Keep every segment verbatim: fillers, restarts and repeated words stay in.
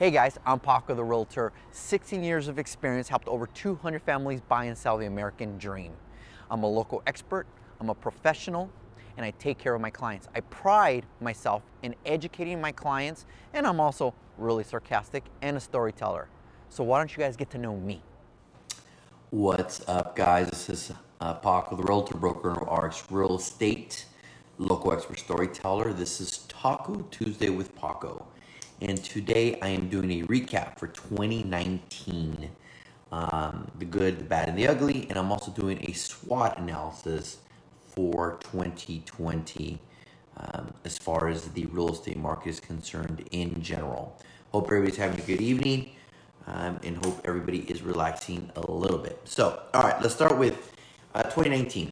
Hey guys, I'm Paco the Realtor. sixteen years of experience, helped over two hundred families buy and sell the American dream. I'm a local expert, I'm a professional, and I take care of my clients. I pride myself in educating my clients, and I'm also really sarcastic and a storyteller. So why don't you guys get to know me? What's up guys, this is uh, Paco the Realtor, broker of R X Real Estate, local expert storyteller. This is Taco Tuesday with Paco. And today I am doing a recap for twenty nineteen, um, the good, the bad, and the ugly. And I'm also doing a SWOT analysis for twenty twenty um, as far as the real estate market is concerned in general. Hope everybody's having a good evening um, and hope everybody is relaxing a little bit. So, all right, let's start with uh, twenty nineteen.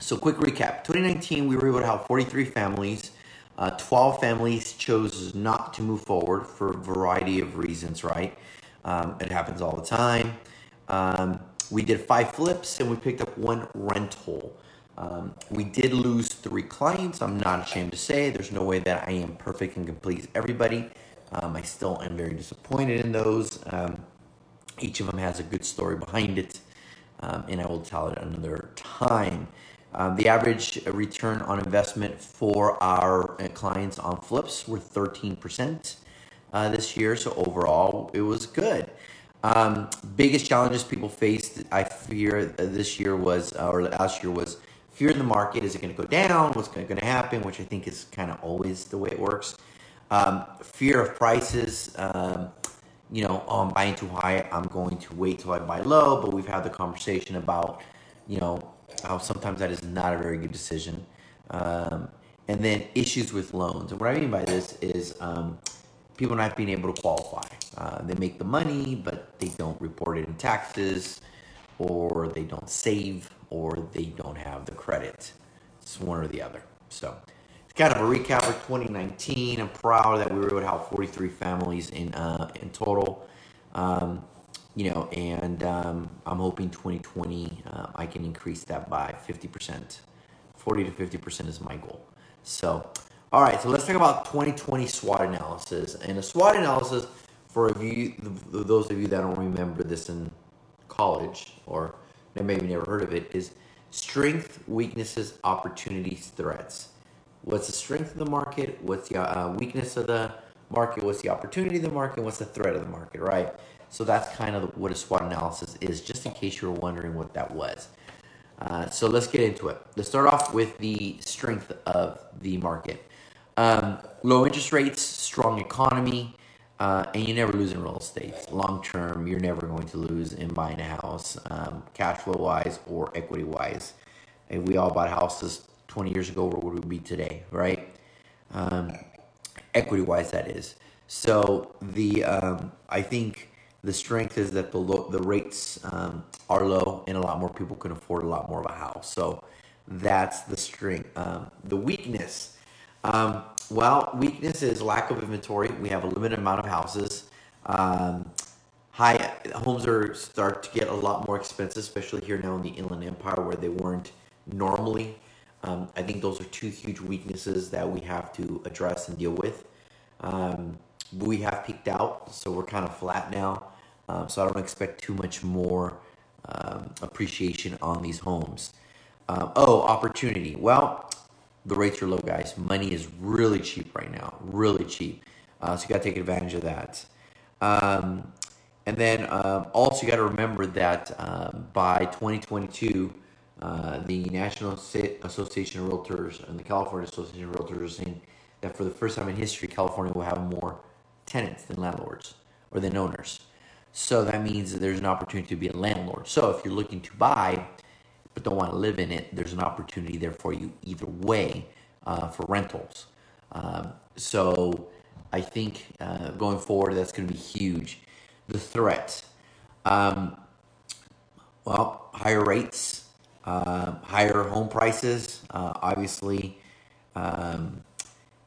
So quick recap, twenty nineteen, we were able to help forty-three families. Uh, twelve families chose not to move forward for a variety of reasons, right? Um, it happens all the time. Um, we did five flips and we picked up one rental. Um, we did lose three clients. I'm not ashamed to say there's no way that I am perfect and can please everybody. Um, I still am very disappointed in those. Um, each of them has a good story behind it, um, and I will tell it another time. Um, the average return on investment for our clients on flips were thirteen percent uh, this year. So overall, it was good. Um, biggest challenges people faced, I fear, this year was, uh, or last year was, fear in the market. Is it going to go down? What's going to happen? Which I think is kind of always the way it works. Um, fear of prices. Um, you know, oh, I'm buying too high. I'm going to wait till I buy low. But we've had the conversation about, you know, how sometimes that is not a very good decision. Um, and then issues with loans. And what I mean by this is um, people not being able to qualify. Uh, they make the money, but they don't report it in taxes, or they don't save, or they don't have the credit. It's one or the other. So it's kind of a recap of twenty nineteen. I'm proud that we were able to help forty-three families in uh, in total. Um, You know, and um, I'm hoping twenty twenty uh, I can increase that by fifty percent. forty to fifty percent is my goal. So, all right, so let's talk about twenty twenty SWOT analysis. And a SWOT analysis, for of you, those of you that don't remember this in college or maybe never heard of it, is strength, weaknesses, opportunities, threats. What's the strength of the market? What's the uh, weakness of the market? What's the opportunity of the market? What's the threat of the market, right? So that's kind of what a SWOT analysis is, just in case you were wondering what that was. Uh, so let's get into it. Let's start off with the strength of the market. Um, low interest rates, strong economy, uh, and you never lose in real estate. Long term, you're never going to lose in buying a house, um, cash flow wise or equity wise. If we all bought houses twenty years ago, where would we be today, right? Um, equity wise, that is. So the um, I think... The strength is that the lo- the rates um, are low, and a lot more people can afford a lot more of a house. So that's the strength. Um, the weakness, um, well, weakness is lack of inventory. We have a limited amount of houses. Um, high homes are start to get a lot more expensive, especially here now in the Inland Empire where they weren't normally. Um, I think those are two huge weaknesses that we have to address and deal with. Um, we have peaked out, so we're kind of flat now. Um, so I don't expect too much more um, appreciation on these homes. Um, oh, opportunity. Well, the rates are low, guys. Money is really cheap right now, really cheap. Uh, so you got to take advantage of that. Um, and then um, also you got to remember that um, by twenty twenty-two, uh, the National Association of Realtors and the California Association of Realtors are saying that for the first time in history, California will have more tenants than landlords or than owners. So that means that there's an opportunity to be a landlord. So if you're looking to buy but don't want to live in it, there's an opportunity there for you either way uh, for rentals. Um, so I think uh, going forward, that's going to be huge. The threat, um, well, higher rates, uh, higher home prices, uh, obviously. Um,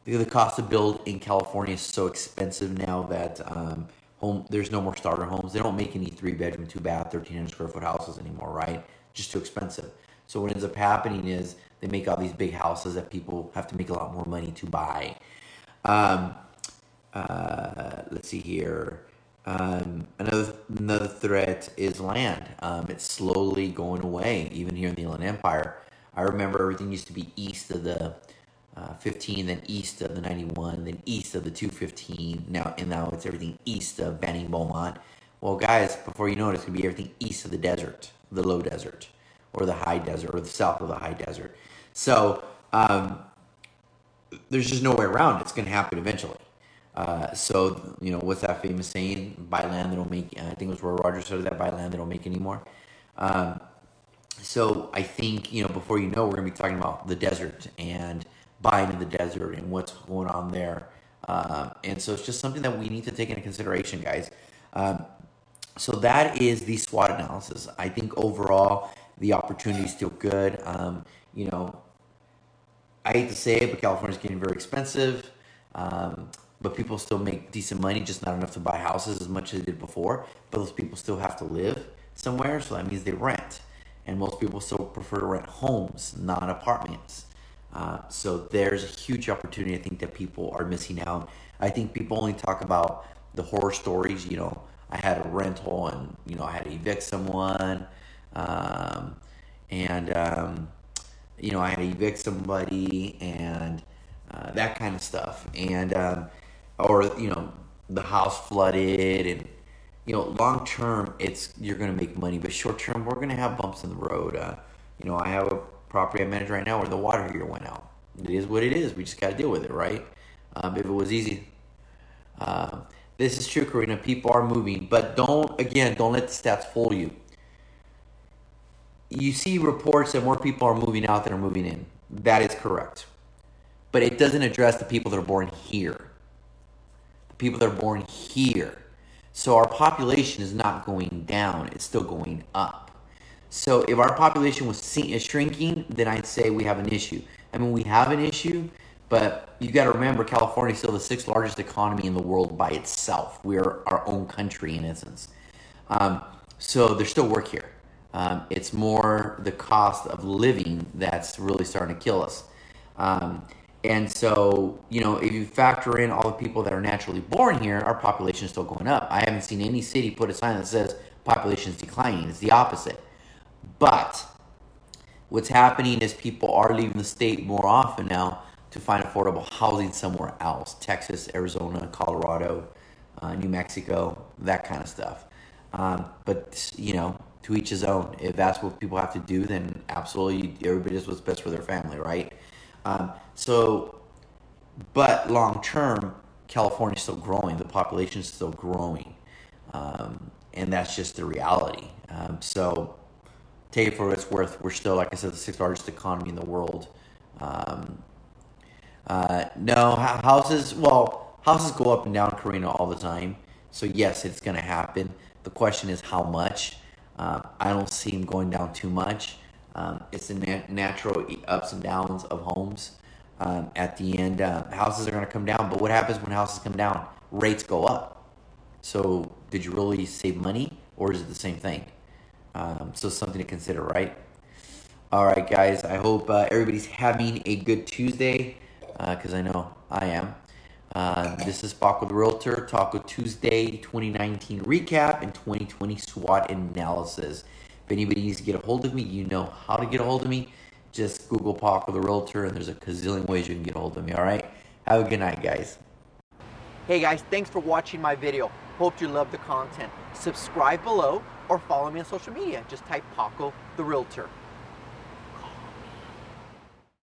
the cost to build in California is so expensive now that um, Home, there's no more starter homes. They don't make any three-bedroom, two-bath, thirteen hundred square foot houses anymore, right? Just too expensive. So what ends up happening is they make all these big houses that people have to make a lot more money to buy. Um, Uh, let's see here. Um, another another threat is land. Um, it's slowly going away, even here in the Inland Empire. I remember everything used to be east of the uh, fifteen, then east of the ninety-one, then east of the two fifteen. Now and now it's everything east of Banning Beaumont. Well, guys, before you know it, it's gonna be everything east of the desert, the low desert, or the high desert, or the south of the high desert. So um, there's just no way around. It's gonna happen eventually. Uh, so, you know, what's that famous saying? Buy land that don't make, I think it was Roy Rogers said that, buy land that don't make anymore. Um, so I think, you know, before you know, we're going to be talking about the desert and buying in the desert and what's going on there. Um, and so it's just something that we need to take into consideration, guys. Um, so that is the SWOT analysis. I think overall the opportunity is still good. Um, you know, I hate to say it, but California's getting very expensive. Um, But people still make decent money, just not enough to buy houses as much as they did before. But those people still have to live somewhere, so that means they rent. And most people still prefer to rent homes, not apartments. Uh, so there's a huge opportunity, I think, that people are missing out. I think people only talk about the horror stories. You know, I had a rental and, you know, I had to evict someone. Um, and, um, you know, I had to evict somebody and uh, that kind of stuff. And, um, or, you know, the house flooded, and, you know, long term, it's, you're going to make money, but short term, we're going to have bumps in the road. Uh, you know, I have a property I manage right now where the water heater went out. It is what it is. We just got to deal with it, right? Um, if it was easy. Uh, this is true, Karina. People are moving, but don't, again, don't let the stats fool you. You see reports that more people are moving out than are moving in. That is correct. But it doesn't address the people that are born here. People that are born here. So our population is not going down, it's still going up. So if our population was shrinking, then I'd say we have an issue. I mean, we have an issue, but you got to remember, California is still the sixth largest economy in the world by itself. We are our own country in essence. Um, so there's still work here. Um, it's more the cost of living that's really starting to kill us. Um, And so, you know, if you factor in all the people that are naturally born here, our population is still going up. I haven't seen any city put a sign that says population is declining. It's the opposite. But what's happening is people are leaving the state more often now to find affordable housing somewhere else. Texas, Arizona, Colorado, uh, New Mexico, that kind of stuff. Um, but, you know, to each his own. If that's what people have to do, then absolutely everybody does what's best for their family, right? Um, so, but long term, California is still growing. The population is still growing. Um, and that's just the reality. Um, so take it for what it's worth. We're still, like I said, the sixth largest economy in the world. Um, uh, no, houses, well, houses go up and down, Karina, all the time. So yes, it's going to happen. The question is how much. Um, I don't see them going down too much. Um, it's the nat- natural ups and downs of homes. Um, at the end, uh, houses are going to come down. But what happens when houses come down? Rates go up. So did you really save money, or is it the same thing? Um, so something to consider, right? All right, guys. I hope uh, everybody's having a good Tuesday, because uh, I know I am. Uh, this is Paco the Realtor, Taco Tuesday twenty nineteen recap and twenty twenty SWOT analysis. If anybody needs to get a hold of me, you know how to get a hold of me. Just Google Paco the Realtor, and there's a gazillion ways you can get a hold of me, all right? Have a good night, guys. Hey, guys, thanks for watching my video. Hope you love the content. Subscribe below or follow me on social media. Just type Paco the Realtor.